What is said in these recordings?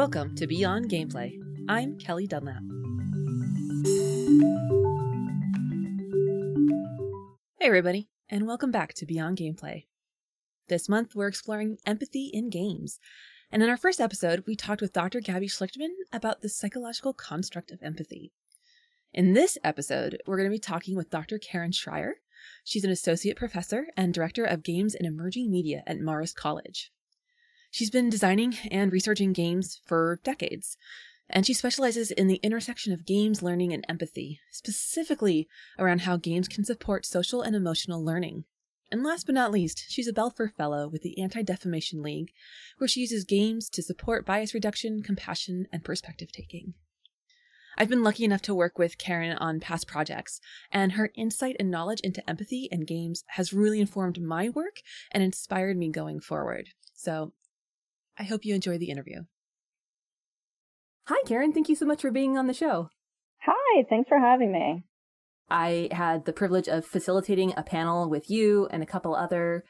Welcome to Beyond Gameplay. I'm Kelly Dunlap. Hey everybody, and welcome back to Beyond Gameplay. This month we're exploring empathy in games, and in our first episode we talked with Dr. Gabby Schlichtmann about the psychological construct of empathy. In this episode, we're going to be talking with Dr. Karen Schrier. She's an associate professor and director of games and emerging media at Morris College. She's been designing and researching games for decades, and she specializes in the intersection of games, learning, and empathy, specifically around how games can support social and emotional learning. And last but not least, she's a Belfer Fellow with the Anti-Defamation League, where she uses games to support bias reduction, compassion, and perspective taking. I've been lucky enough to work with Karen on past projects, and her insight and knowledge into empathy and games has really informed my work and inspired me going forward. So I hope you enjoy the interview. Hi, Karen. Thank you so much for being on the show. Hi, thanks for having me. I had the privilege of facilitating a panel with you and a couple other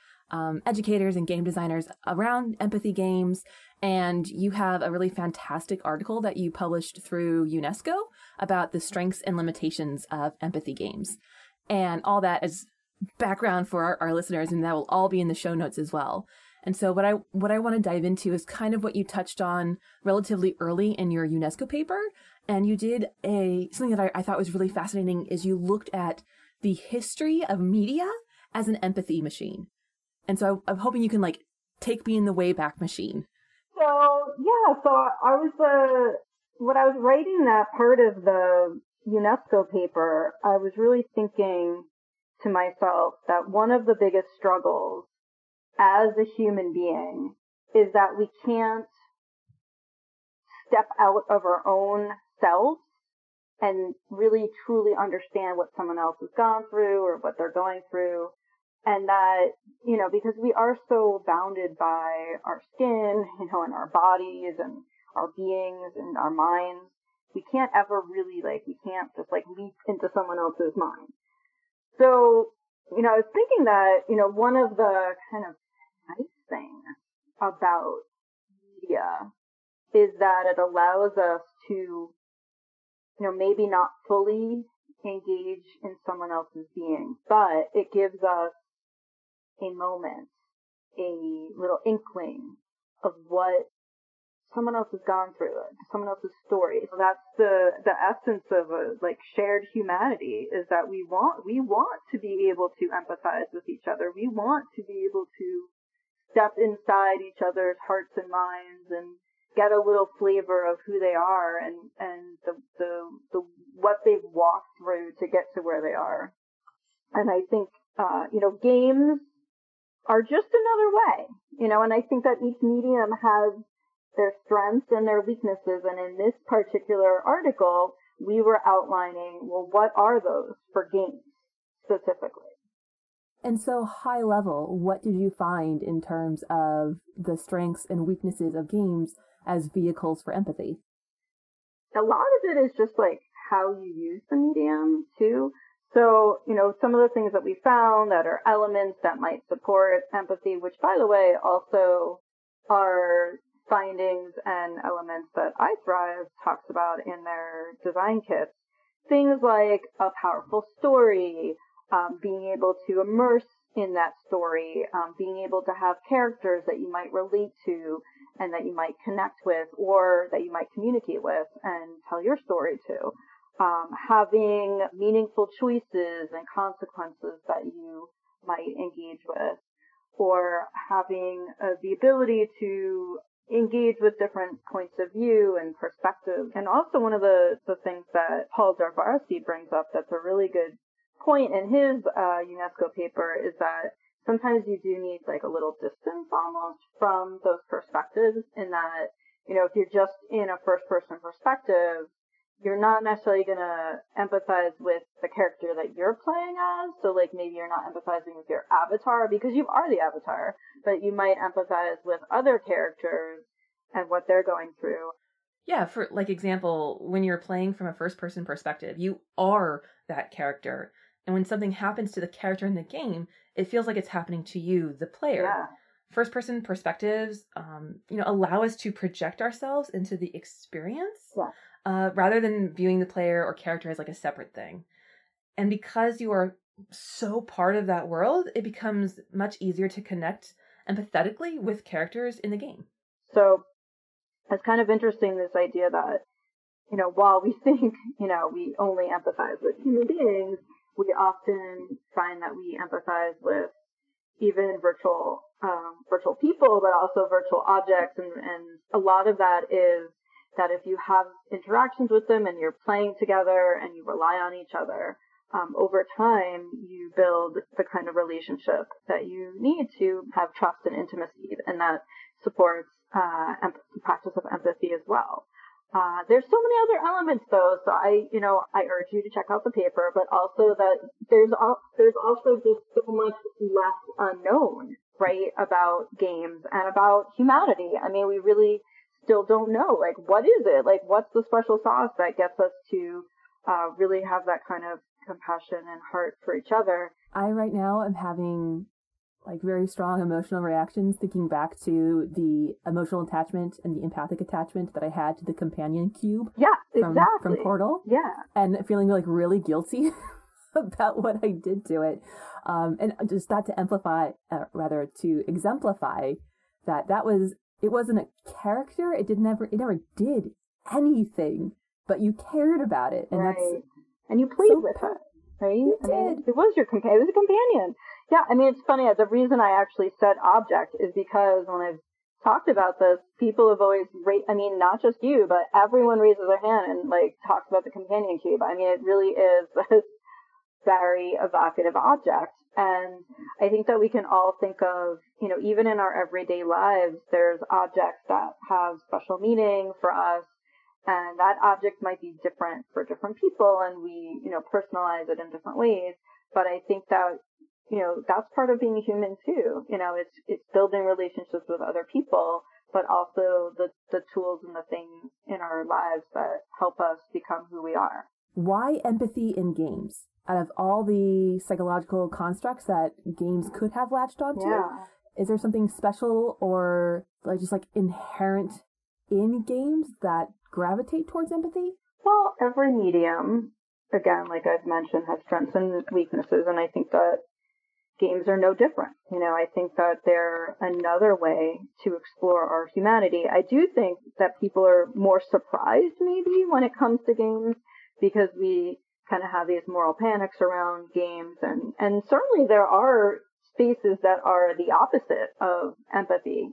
educators and game designers around empathy games. And you have a really fantastic article that you published through UNESCO about the strengths and limitations of empathy games. And all that is background for our listeners, and that will all be in the show notes as well. And so what I want to dive into is kind of what you touched on relatively early in your UNESCO paper. And you did something that I thought was really fascinating is you looked at the history of media as an empathy machine. And so I'm hoping you can take me in the way back machine. When I was writing that part of the UNESCO paper, I was really thinking to myself that one of the biggest struggles as a human being is that we can't step out of our own selves and really truly understand what someone else has gone through or what they're going through. And that, because we are so bounded by our skin, and our bodies and our beings and our minds, we can't ever really we can't just leap into someone else's mind. So, I was thinking that, one of the kind of nice things about media is that it allows us to, maybe not fully engage in someone else's being, but it gives us a moment, a little inkling of what someone else has gone through, someone else's story. So that's the essence of a shared humanity, is that we want to be able to empathize with each other. We want to be able to step inside each other's hearts and minds and get a little flavor of who they are and the what they've walked through to get to where they are. And I think games are just another way, and I think that each medium has their strengths and their weaknesses. And in this particular article, we were outlining, what are those for games specifically? And so high level, what did you find in terms of the strengths and weaknesses of games as vehicles for empathy? A lot of it is just how you use the medium too. So, some of the things that we found that are elements that might support empathy, which, by the way, also are findings and elements that iThrive talks about in their design kits. Things like a powerful story, being able to immerse in that story, being able to have characters that you might relate to and that you might connect with or that you might communicate with and tell your story to. Having meaningful choices and consequences that you might engage with, or having the ability to engage with different points of view and perspectives. And also one of the things that Paul Darvasi brings up that's a really good point in his UNESCO paper is that sometimes you do need a little distance almost from those perspectives, in that, if you're just in a first-person perspective, you're not necessarily going to empathize with the character that you're playing as. So, maybe you're not empathizing with your avatar because you are the avatar, but you might empathize with other characters and what they're going through. Yeah, for example, when you're playing from a first-person perspective, you are that character. And when something happens to the character in the game, it feels like it's happening to you, the player. Yeah. first person perspectives, allow us to project ourselves into the experience, rather than viewing the player or character as like a separate thing. And because you are so part of that world, it becomes much easier to connect empathetically with characters in the game. So it's kind of interesting, this idea that, while we think, we only empathize with human beings, we often find that we empathize with even virtual people, but also virtual objects. And a lot of that is that if you have interactions with them and you're playing together and you rely on each other, over time, you build the kind of relationship that you need to have trust and intimacy, and that supports the practice of empathy as well. There's so many other elements, though, so I urge you to check out the paper, but also that there's also just so much less unknown, right, about games and about humanity. I mean, we really still don't know, like, what is it? Like, what's the special sauce that gets us to really have that kind of compassion and heart for each other? I right now am having like very strong emotional reactions thinking back to the emotional attachment and the empathic attachment that I had to the companion cube. Yeah, exactly. From Portal. Yeah. And feeling like really guilty about what I did to it. And just that to exemplify that was, it wasn't a character. It never did anything, but you cared about it. And right. That's, and you played with her, right? You did. I mean, it was a companion. Yeah, I mean, it's funny. The reason I actually said object is because when I've talked about this, people have always, not just you, but everyone raises their hand and, like, talks about the companion cube. I mean, it really is this very evocative object. And I think that we can all think of, even in our everyday lives, there's objects that have special meaning for us. And that object might be different for different people, and we, personalize it in different ways. But I think that, that's part of being human too. It's building relationships with other people, but also the tools and the things in our lives that help us become who we are. Why empathy in games? Out of all the psychological constructs that games could have latched onto, is there something special or just inherent in games that gravitate towards empathy? Well, every medium, again, like I've mentioned, has strengths and weaknesses, and I think that games are no different. I think that they're another way to explore our humanity. I do think that people are more surprised maybe when it comes to games because we kind of have these moral panics around games, and certainly there are spaces that are the opposite of empathy.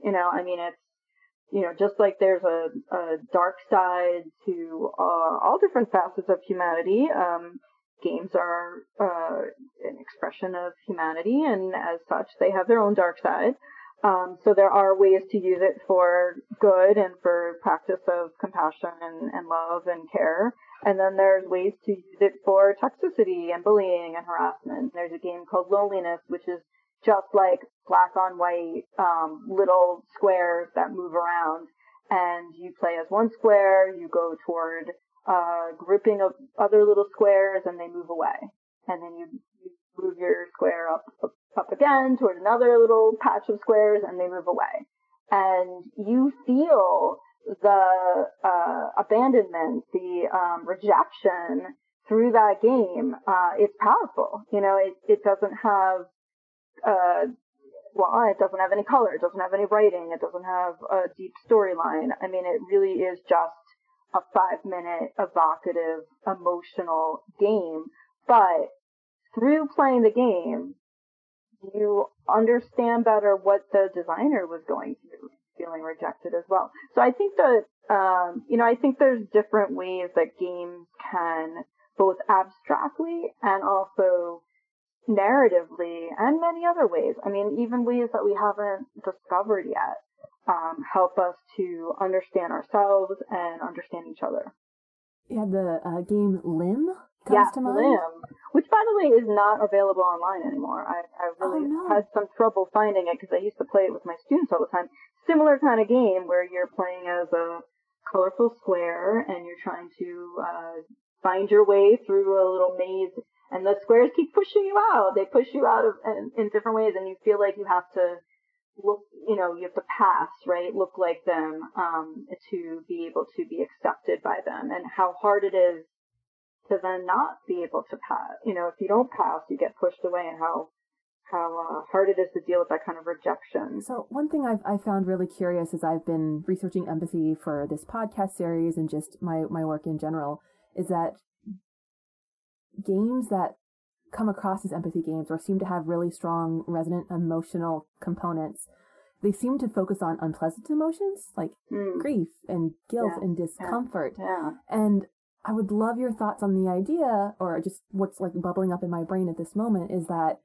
It's just like there's a dark side to all different facets of humanity, games are an expression of humanity, and as such, they have their own dark side. So there are ways to use it for good and for practice of compassion and love and care. And then there's ways to use it for toxicity and bullying and harassment. There's a game called Loneliness, which is just like black on white, little squares that move around, and you play as one square, you go toward a grouping of other little squares and they move away. And then you move your square up again toward another little patch of squares and they move away. And you feel the abandonment, the rejection through that game. It's powerful. It doesn't have it doesn't have any color, it doesn't have any writing, it doesn't have a deep storyline. I mean, it really is just a 5-minute evocative, emotional game. But through playing the game, you understand better what the designer was going through, feeling rejected as well. So I think that, I think there's different ways that games can both abstractly and also narratively and many other ways, even ways that we haven't discovered yet, help us to understand ourselves and understand each other. Yeah, the game Limb comes to mind. Limb, which by the way is not available online anymore. I really had some trouble finding it because I used to play it with my students all the time. Similar kind of game where you're playing as a colorful square and you're trying to find your way through a little maze. And the squares keep pushing you out. They push you out in different ways, and you feel like you have to look, you know, you have to pass, right? Look like them, to be able to be accepted by them, and how hard it is to then not be able to pass. You know, if you don't pass, you get pushed away, and how hard it is to deal with that kind of rejection. So one thing I've found really curious as I've been researching empathy for this podcast series and just my work in general is that games that come across as empathy games or seem to have really strong resonant emotional components, they seem to focus on unpleasant emotions like grief and guilt and discomfort. Yeah. And I would love your thoughts on the idea, or just what's like bubbling up in my brain at this moment, is that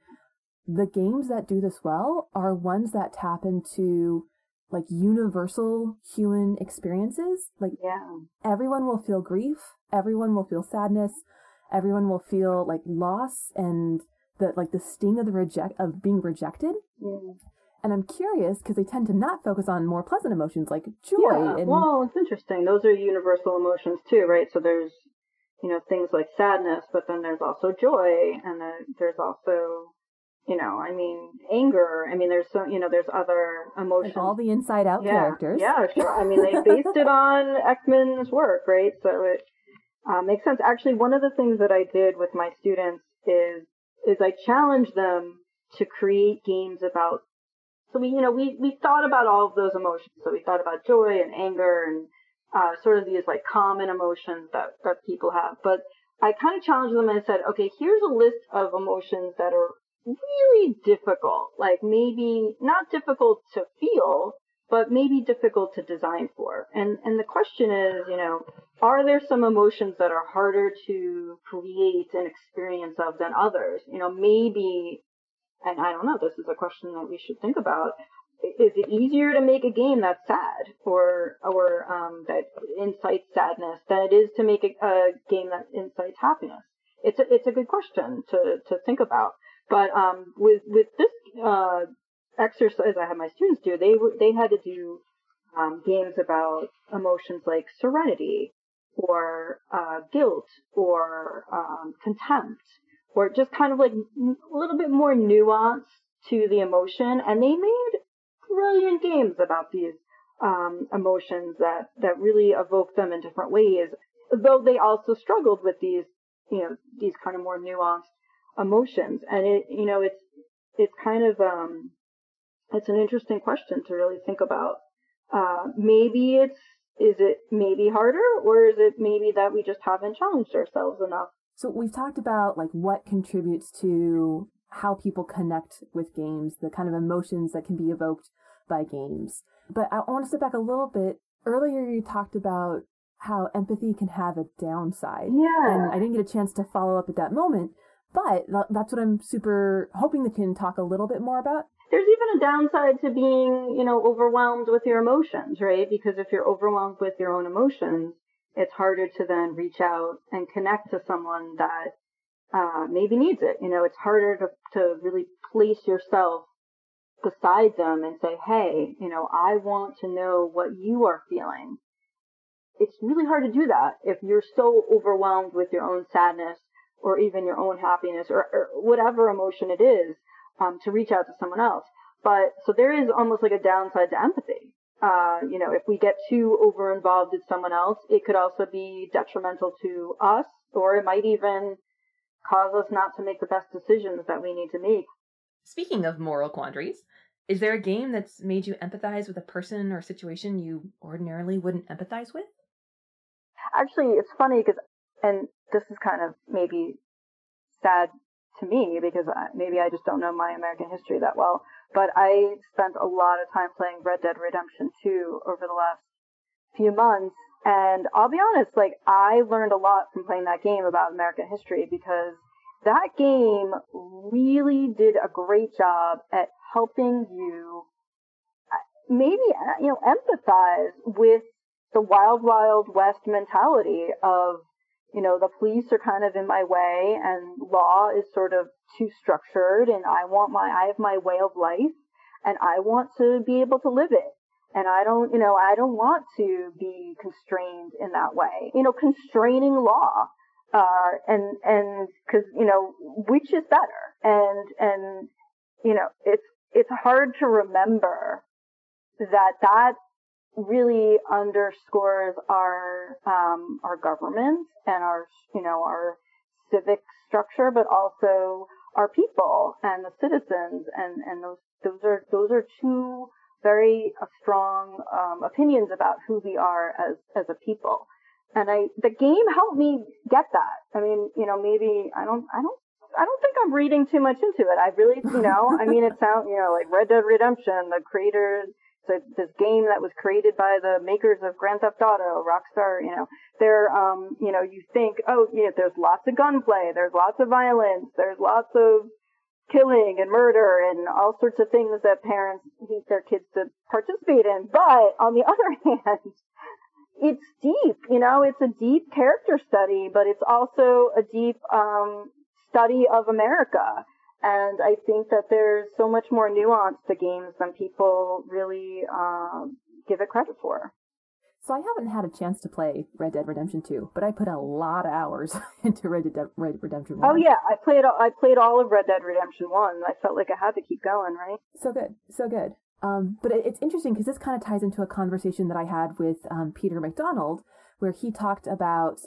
the games that do this well are ones that tap into like universal human experiences. Like everyone will feel grief, everyone will feel sadness, everyone will feel like loss and the sting of being rejected. Mm. And I'm curious because they tend to not focus on more pleasant emotions like joy. Yeah. And... Well, it's interesting. Those are universal emotions too, right? So there's, you know, things like sadness, but then there's also joy, and then there's also, you know, I mean, anger. I mean, there's so, you know, there's other emotions. Like all the Inside Out characters. Yeah, sure. I mean, they based it on Ekman's work, right? So it makes sense. Actually, one of the things that I did with my students is I challenged them to create games about. So we thought about all of those emotions. So we thought about joy and anger and sort of these like common emotions that people have. But I kind of challenged them and said, okay, here's a list of emotions that are really difficult. Like maybe not difficult to feel, but maybe difficult to design for. And the question is, you know, are there some emotions that are harder to create an experience of than others? You know, maybe, and I don't know, this is a question that we should think about. Is it easier to make a game that's sad or that incites sadness than it is to make a game that incites happiness? It's a good question to think about. But with this exercise I had my students do, they had to do games about emotions like serenity or guilt or contempt, or just kind of like a little bit more nuance to the emotion. And they made brilliant games about these emotions that really evoke them in different ways, though they also struggled with these, you know, these kind of more nuanced emotions. And it, you know, it's kind of it's an interesting question to really think about. Is it maybe harder, or is it maybe that we just haven't challenged ourselves enough? So we've talked about like what contributes to how people connect with games, the kind of emotions that can be evoked by games. But I want to step back a little bit. Earlier you talked about how empathy can have a downside. Yeah. And I didn't get a chance to follow up at that moment, but that's what I'm super hoping that can talk a little bit more about. There's even a downside to being, you know, overwhelmed with your emotions, right? Because if you're overwhelmed with your own emotions, it's harder to then reach out and connect to someone that maybe needs it. You know, it's harder to really place yourself beside them and say, hey, you know, I want to know what you are feeling. It's really hard to do that if you're so overwhelmed with your own sadness or even your own happiness or whatever emotion it is, to reach out to someone else. But so there is almost like a downside to empathy. You know, if we get too over-involved with someone else, it could also be detrimental to us, or it might even cause us not to make the best decisions that we need to make. Speaking of moral quandaries, is there a game that's made you empathize with a person or situation you ordinarily wouldn't empathize with? Actually, it's funny because, and this is kind of maybe sad to me because maybe I just don't know my American history that well, but I spent a lot of time playing Red Dead Redemption 2 over the last few months. And I'll be honest, like, I learned a lot from playing that game about American history, because that game really did a great job at helping you maybe, you know, empathize with the wild, wild west mentality of, you know, the police are kind of in my way and law is sort of too structured, and I have my way of life and I want to be able to live it. And I don't want to be constrained in that way, you know, constraining law, and cause, you know, which is better. And, you know, it's hard to remember that really underscores our government and our, our civic structure, but also our people and the citizens. And those are two very strong, opinions about who we are as a people. And the game helped me get that. I mean, maybe I don't think I'm reading too much into it. I really, it sounds, like Red Dead Redemption, the creators, this game that was created by the makers of Grand Theft Auto, Rockstar, they're, you think, there's lots of gunplay, there's lots of violence, there's lots of killing and murder and all sorts of things that parents teach their kids to participate in. But on the other hand, it's deep, it's a deep character study, but it's also a deep, study of America. And I think that there's so much more nuance to games than people really give it credit for. So I haven't had a chance to play Red Dead Redemption 2, but I put a lot of hours into Red Dead Redemption 1. Oh yeah, I played all of Red Dead Redemption 1. I felt like I had to keep going, right? So good, so good. But it's interesting because this kind of ties into a conversation that I had with Peter McDonald, where he talked about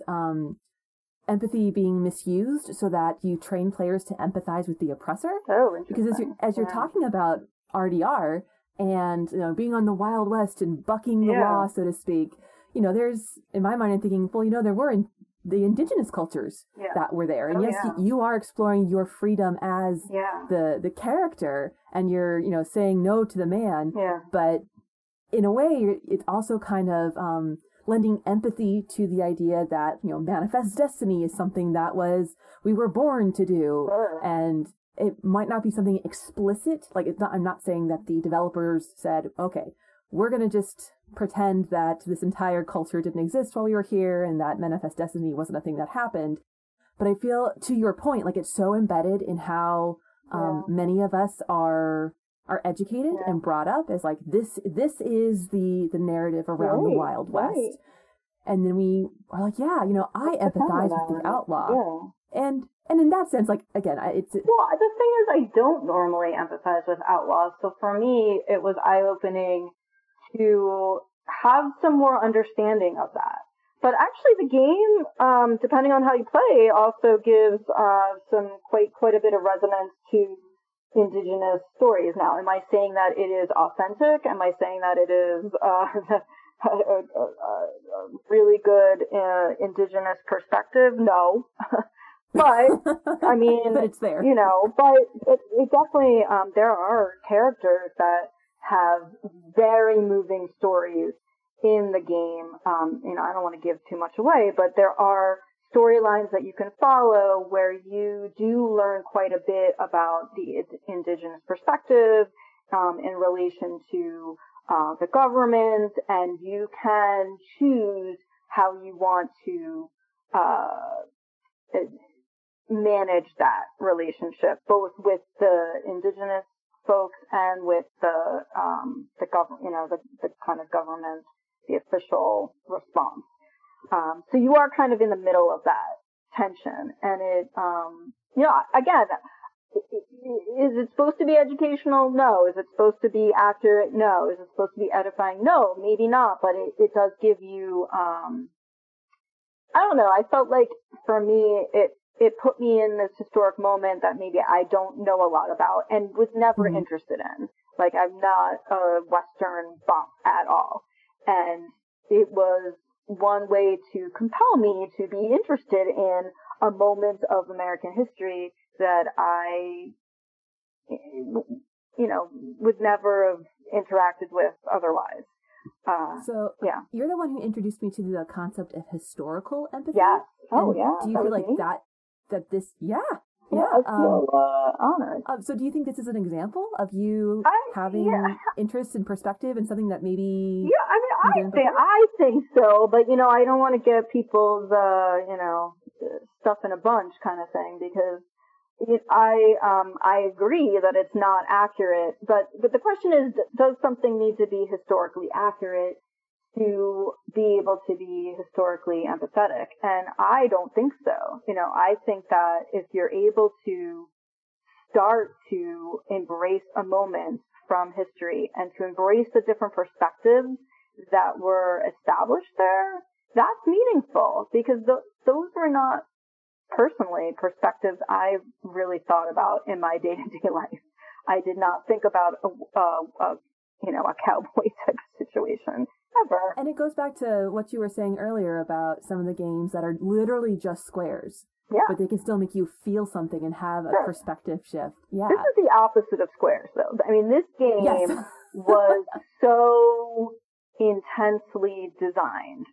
empathy being misused so that you train players to empathize with the oppressor. Oh, interesting. Because as you're talking about RDR and being on the Wild West and bucking the law, so to speak, there's, in my mind, I'm thinking, well, there were the indigenous cultures that were there. And you are exploring your freedom as the character, and you're, saying no to the man. Yeah. But in a way, it's also kind of lending empathy to the idea that, manifest destiny is something that we were born to do. Sure. And it might not be something explicit. Like I'm not saying that the developers said, okay, we're going to just pretend that this entire culture didn't exist while we were here and that manifest destiny wasn't a thing that happened. But I feel, to your point, like it's so embedded in how many of us are educated and brought up as like this is the narrative around the Wild West. Right. And then we are like, I empathize with the outlaw. Yeah. And in that sense, like, again, well, the thing is, I don't normally empathize with outlaws. So for me, it was eye-opening to have some more understanding of that. But actually the game, depending on how you play, also gives some quite a bit of resonance to indigenous stories. Now, am I saying that it is authentic? Am I saying that it is a really good indigenous perspective? No. But, I mean, but it's there. But it definitely, there are characters that have very moving stories in the game. I don't want to give too much away, but there are storylines that you can follow where you do learn quite a bit about the indigenous perspective in relation to the government, and you can choose how you want to manage that relationship, both with the indigenous folks and with the government, the kind of government, the official response. So you are kind of in the middle of that tension, and it, again, is it supposed to be educational? No. Is it supposed to be accurate? No. Is it supposed to be edifying? No, maybe not, but it does give you, I don't know, I felt like, for me, it put me in this historic moment that maybe I don't know a lot about and was never interested in. Like, I'm not a Western buff at all, and it was one way to compel me to be interested in a moment of American history that I, would never have interacted with otherwise. You're the one who introduced me to the concept of historical empathy. Yeah. Oh, and yeah. Do you feel like me? that this, yeah. Yeah. I feel honored. So do you think this is an example of you having interest and perspective and something that maybe... Yeah, I mean, I think so, but, I don't want to give people the, stuff in a bunch kind of thing, because I agree that it's not accurate, but the question is, does something need to be historically accurate to be able to be historically empathetic? And I don't think so. I think that if you're able to start to embrace a moment from history and to embrace the different perspectives that were established there, that's meaningful, because those were not personally perspectives I really thought about in my day-to-day life. I did not think about a cowboy type situation ever. And it goes back to what you were saying earlier about some of the games that are literally just squares. Yeah. But they can still make you feel something and have a perspective shift. Yeah. This is the opposite of squares, though. I mean, this game was so intensely designed,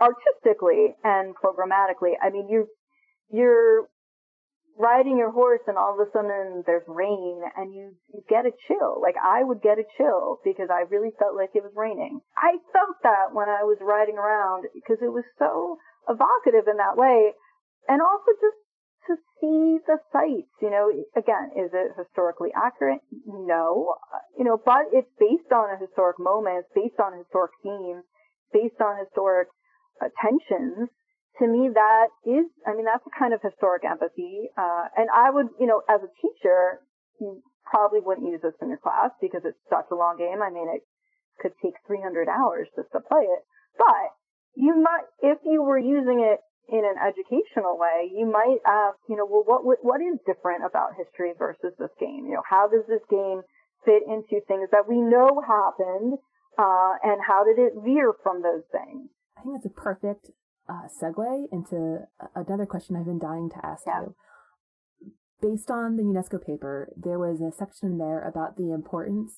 artistically and programmatically. I mean, you're riding your horse and all of a sudden there's rain and you get a chill. Like, I would get a chill because I really felt like it was raining. I felt that when I was riding around because it was so evocative in that way. And also just to see the sights, again, is it historically accurate? No, but it's based on a historic moment, it's based on historic themes, based on historic tensions. To me, that is, that's a kind of historic empathy. And I would, as a teacher, you probably wouldn't use this in your class because it's such a long game. I mean, it could take 300 hours just to play it. But you might, if you were using it in an educational way, you might ask, well, what is different about history versus this game? How does this game fit into things that we know happened, and how did it veer from those things? I think that's a perfect segue into another question I've been dying to ask you. Based on the UNESCO paper, there was a section there about the importance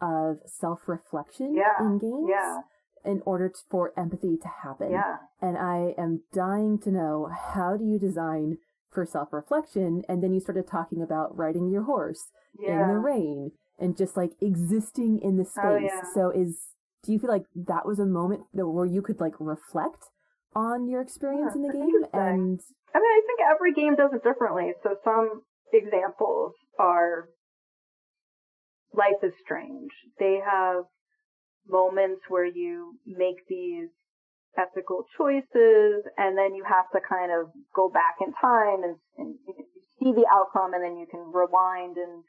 of self-reflection in games. Yeah. In order for empathy to happen. Yeah. And I am dying to know, how do you design for self-reflection? And then you started talking about riding your horse in the rain and just like existing in the space. Oh, yeah. So do you feel like that was a moment where you could like reflect on your experience in the game? And I think every game does it differently. So some examples are Life is Strange. They have moments where you make these ethical choices, and then you have to kind of go back in time and see the outcome, and then you can rewind and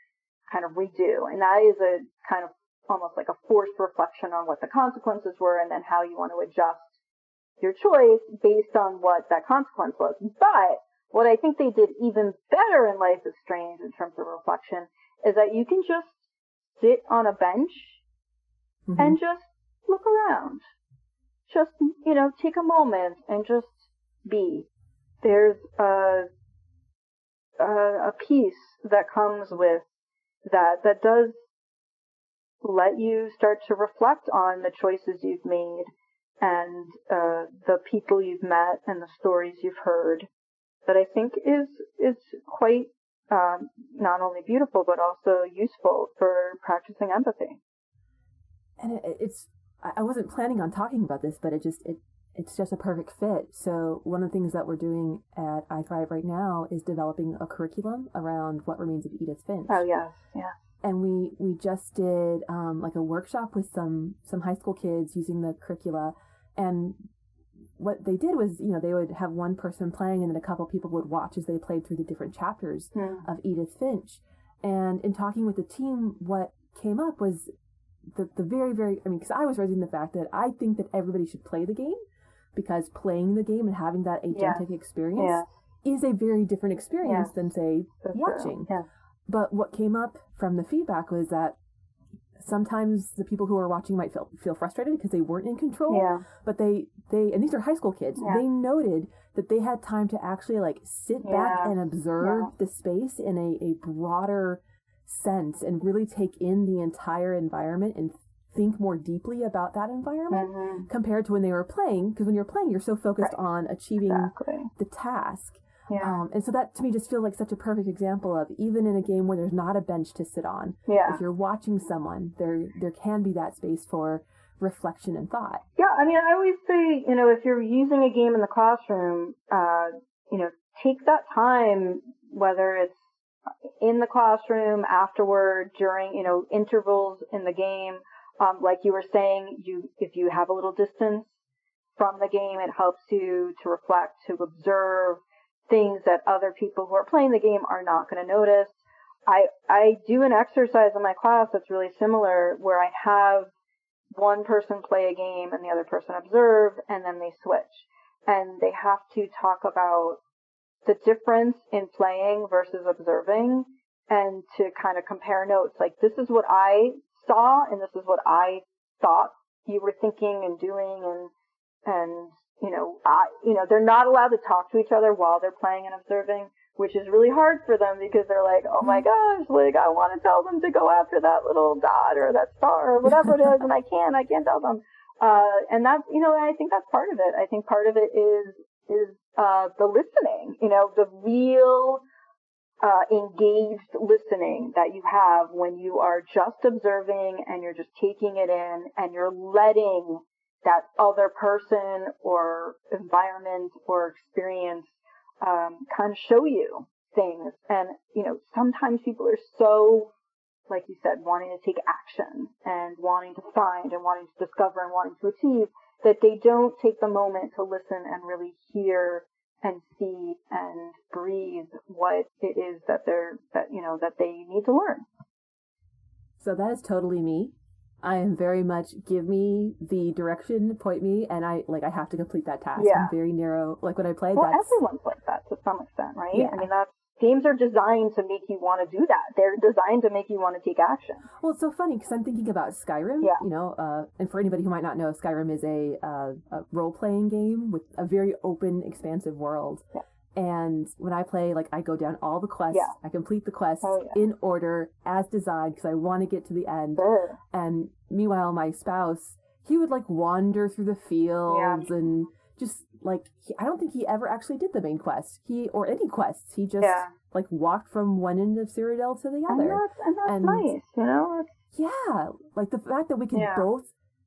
kind of redo. And that is a kind of almost like a forced reflection on what the consequences were and then how you want to adjust your choice based on what that consequence was. But what I think they did even better in Life is Strange in terms of reflection is that you can just sit on a bench and just look around. Just, take a moment and just be. There's a peace that comes with that does let you start to reflect on the choices you've made and the people you've met and the stories you've heard, that I think is quite not only beautiful but also useful for practicing empathy. And I wasn't planning on talking about this, but it's just a perfect fit. So one of the things that we're doing at iThrive right now is developing a curriculum around What Remains of Edith Finch. Oh, yes. Yeah. And we just did like a workshop with some high school kids using the curricula. And what they did was, they would have one person playing and then a couple people would watch as they played through the different chapters of Edith Finch. And in talking with the team, what came up was the very, very, because I was raising the fact that I think that everybody should play the game, because playing the game and having that agentic experience is a very different experience than, say, that's watching. Yeah. But what came up from the feedback was that sometimes the people who are watching might feel frustrated because they weren't in control, but they, and these are high school kids, they noted that they had time to actually like sit back and observe the space in a broader sense and really take in the entire environment and think more deeply about that environment compared to when they were playing, because when you're playing you're so focused on achieving the task, and so that to me just feels like such a perfect example of, even in a game where there's not a bench to sit on, if you're watching someone, there can be that space for reflection and thought. I always say, if you're using a game in the classroom, take that time, whether it's in the classroom, afterward, during, intervals in the game. Like you were saying, if you have a little distance from the game, it helps you to reflect, to observe things that other people who are playing the game are not going to notice. I do an exercise in my class that's really similar, where I have one person play a game and the other person observe, and then they switch. And they have to talk about the difference in playing versus observing, and to kind of compare notes. Like, this is what I saw, and this is what I thought you were thinking and doing, and you know, they're not allowed to talk to each other while they're playing and observing, which is really hard for them because they're like, oh my gosh, like, I want to tell them to go after that little dot or that star or whatever it is, and I can't tell them. And that's, you know, I think that's part of it. I think part of it is the listening, you know, the real engaged listening that you have when you are just observing and you're just taking it in and you're letting that other person or environment or experience kind of show you things. And, you know, sometimes people are so, like you said, wanting to take action and wanting to find and wanting to discover and wanting to achieve, that they don't take the moment to listen and really hear and see and breathe what it is that that they need to learn. So that is totally me. I am very much, give me the direction, point me, and I have to complete that task. Yeah. I'm very narrow. Like when I play, well, that's... everyone's like that to some extent, right? Yeah. I mean, that's, games are designed to make you want to do that. They're designed to make you want to take action. Well, it's so funny because I'm thinking about Skyrim, yeah. You know, and for anybody who might not know, Skyrim is a role-playing game with a very open, expansive world. Yeah. And when I play, like, I go down all the quests, yeah. I complete the quests in order, as designed, because I want to get to the end. Sure. And meanwhile, my spouse, he would, like, wander through the fields and... just like, I don't think he ever actually did the main quest. He, or any quests. He just like walked from one end of Cyrodiil to the other. And that's nice, you know? Yeah. Like the fact that we can both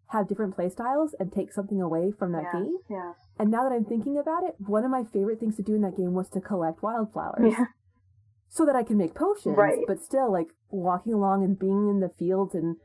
have different playstyles and take something away from that game. Yeah. And now that I'm thinking about it, one of my favorite things to do in that game was to collect wildflowers. Yeah. So that I can make potions. Right. But still, like, walking along and being in the fields. And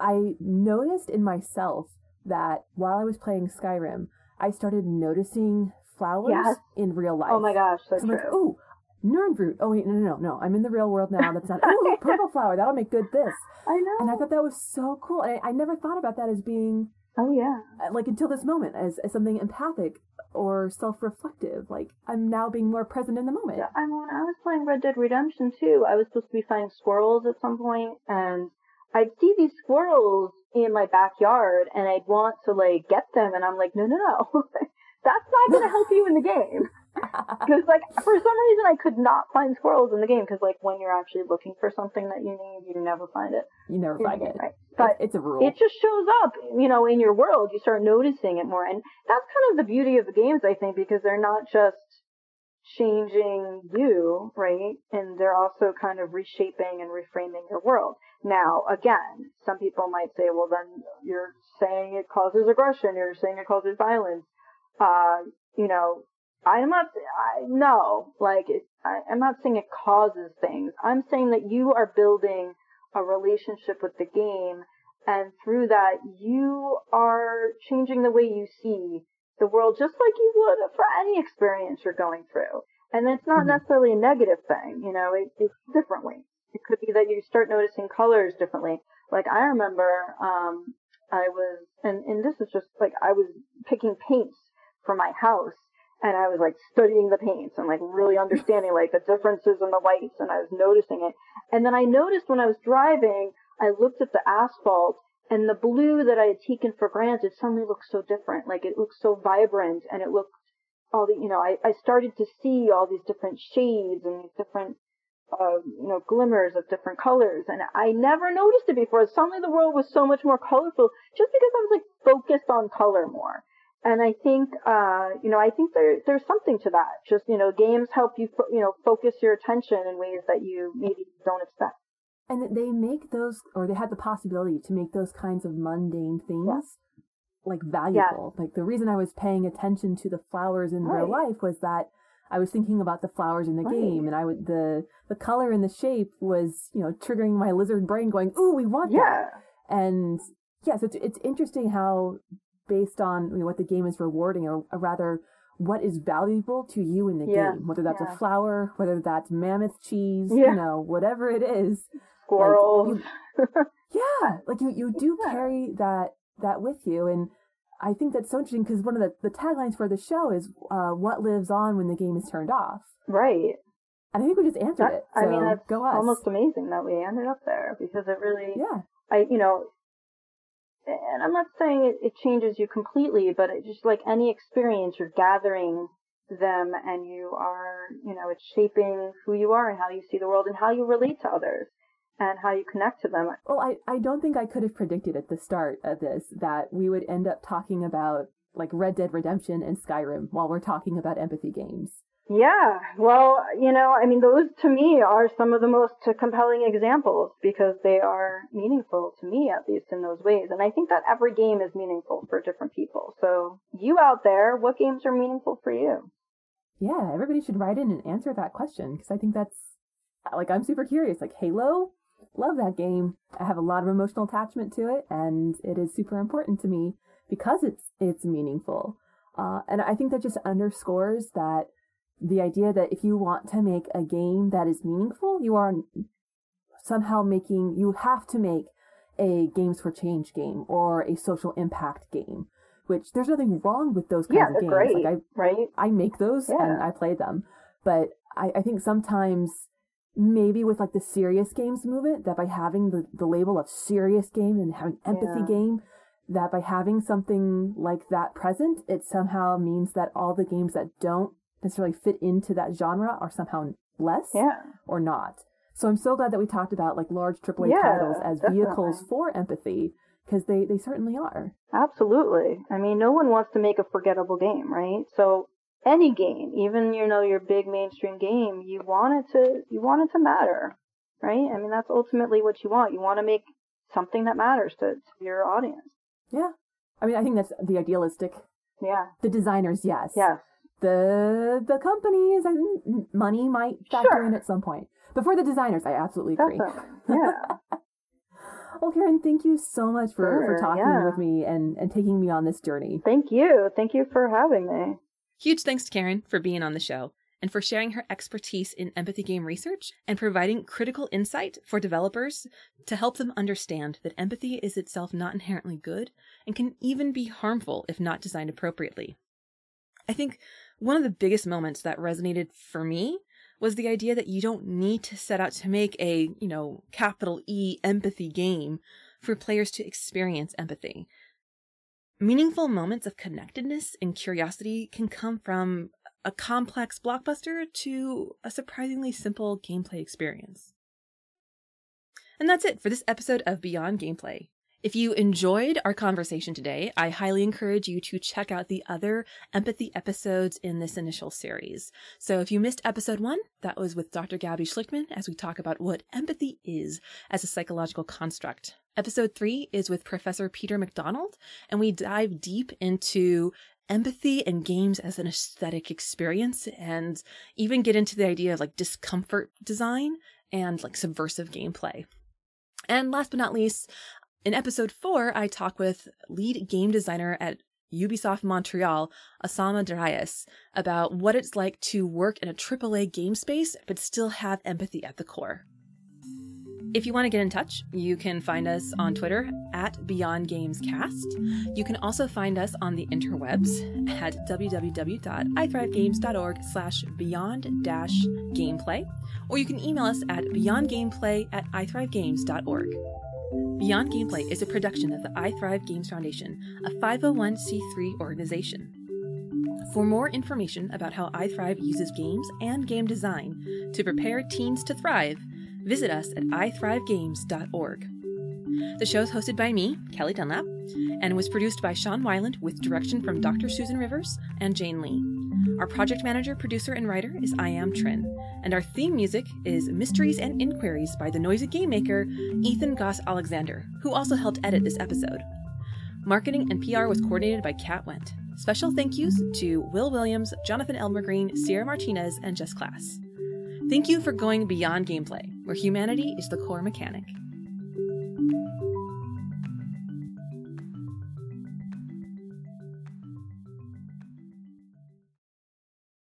I noticed in myself that while I was playing Skyrim, I started noticing flowers in real life. Oh my gosh, that's true. I'm like, ooh, Nurnroot. Oh wait, no. I'm in the real world now. That's not, ooh, purple flower. That'll make good this. I know. And I thought that was so cool. And I never thought about that as being, like until this moment, as something empathic or self-reflective. Like, I'm now being more present in the moment. Yeah, I mean, when I was playing Red Dead Redemption 2, I was supposed to be finding squirrels at some point, and I'd see these squirrels in my backyard and I'd want to, like, get them, and I'm like, no. That's not going to help you in the game. Because, like, for some reason I could not find squirrels in the game, because, like, when you're actually looking for something that you need, you never find it. You never find it. Right? But it's a rule. It just shows up, you know, in your world. You start noticing it more. And that's kind of the beauty of the games, I think, because they're not just changing you, right? And they're also kind of reshaping and reframing your world. Now, again, some people might say, well, then you're saying it causes aggression, you're saying it causes violence. I'm not saying it causes things. I'm saying that you are building a relationship with the game, and through that, you are changing the way you see the world, just like you would for any experience you're going through. And it's not necessarily a negative thing, you know, it's differently. It could be that you start noticing colors differently. Like, I remember, I was picking paints for my house, and I was, like, studying the paints and, like, really understanding, like, the differences in the whites, and I was noticing it. And then I noticed when I was driving, I looked at the asphalt, and the blue that I had taken for granted suddenly looked so different. Like, it looked so vibrant, and it looked all the, you know, I started to see all these different shades and these different glimmers of different colors, and I never noticed it before. Suddenly the world was so much more colorful, just because I was, like, focused on color more. And I think, there's something to that. Just, you know, games help you, you know, focus your attention in ways that you maybe don't expect. And that they make those, or they had the possibility to make those kinds of mundane things, like, valuable. Yeah. Like, the reason I was paying attention to the flowers in real life was that I was thinking about the flowers in the game, and I would the color and the shape was, you know, triggering my lizard brain going, ooh, we want that. And so it's interesting how, based on, you know, what the game is rewarding, or rather what is valuable to you in the game, whether that's a flower, whether that's mammoth cheese, you know, whatever it is. Squirrels. Like, you do carry that with you. And I think that's so interesting because one of the taglines for the show is what lives on when the game is turned off. Right. And I think we just answered it. So I mean, that's almost amazing that we ended up there because it really, and I'm not saying it changes you completely, but it just like any experience, you're gathering them and you are, it's shaping who you are and how you see the world and how you relate to others and how you connect to them. Well, I don't think I could have predicted at the start of this that we would end up talking about like Red Dead Redemption and Skyrim while we're talking about empathy games. Yeah, well, those to me are some of the most compelling examples because they are meaningful to me, at least in those ways. And I think that every game is meaningful for different people. So you out there, what games are meaningful for you? Yeah, everybody should write in and answer that question because I think that's, like, I'm super curious. Like, Halo, love that game. I have a lot of emotional attachment to it, and it is super important to me because it's meaningful. And I think that just underscores that the idea that if you want to make a game that is meaningful, you have to make a Games for Change game or a social impact game, which there's nothing wrong with those kinds of games. Great, like I make those and I play them. But I think sometimes maybe with like the serious games movement, that by having the label of serious game and having empathy game, that by having something like that present, it somehow means that all the games that don't necessarily fit into that genre are somehow less or not. So I'm so glad that we talked about like large AAA titles as vehicles for empathy because they certainly are. Absolutely. I mean, no one wants to make a forgettable game, right? So any game, even, your big mainstream game, you want it to matter, right? I mean, that's ultimately what you want. You want to make something that matters to your audience. Yeah. I mean, I think that's the idealistic. Yeah. The designers, yes. Yeah. The companies and money might factor in at some point. But for the designers, I absolutely agree. Yeah. Well, Karen, thank you so much for talking with me and taking me on this journey. Thank you. Thank you for having me. Huge thanks to Karen for being on the show and for sharing her expertise in empathy game research and providing critical insight for developers to help them understand that empathy is itself not inherently good and can even be harmful if not designed appropriately. I think one of the biggest moments that resonated for me was the idea that you don't need to set out to make a, capital E empathy game for players to experience empathy. Meaningful moments of connectedness and curiosity can come from a complex blockbuster to a surprisingly simple gameplay experience. And that's it for this episode of Beyond Gameplay. If you enjoyed our conversation today, I highly encourage you to check out the other empathy episodes in this initial series. So if you missed episode 1, that was with Dr. Gabby Schlichtmann as we talk about what empathy is as a psychological construct. Episode 3 is with Professor Peter McDonald, and we dive deep into empathy and games as an aesthetic experience and even get into the idea of like discomfort design and like subversive gameplay. And last but not least, in episode 4, I talk with lead game designer at Ubisoft Montreal, Asama Darius, about what it's like to work in a AAA game space but still have empathy at the core. If you want to get in touch, you can find us on Twitter at Beyond Games Cast. You can also find us on the interwebs at www.ithrivegames.org/beyond-gameplay, or you can email us at beyondgameplay@ithrivegames.org. Beyond Gameplay is a production of the iThrive Games Foundation, a 501c3 organization. For more information about how iThrive uses games and game design to prepare teens to thrive, visit us at iThriveGames.org. The show is hosted by me, Kelly Dunlap, and was produced by Sean Weiland with direction from Dr. Susan Rivers and Jane Lee. Our project manager, producer, and writer is I Am Trin, and our theme music is Mysteries and Inquiries by the noisy game maker Ethan Goss-Alexander, who also helped edit this episode. Marketing and PR was coordinated by Kat Wendt. Special thank yous to Will Williams, Jonathan Elmergreen, Sierra Martinez, and Jess Class. Thank you for going beyond gameplay, where humanity is the core mechanic.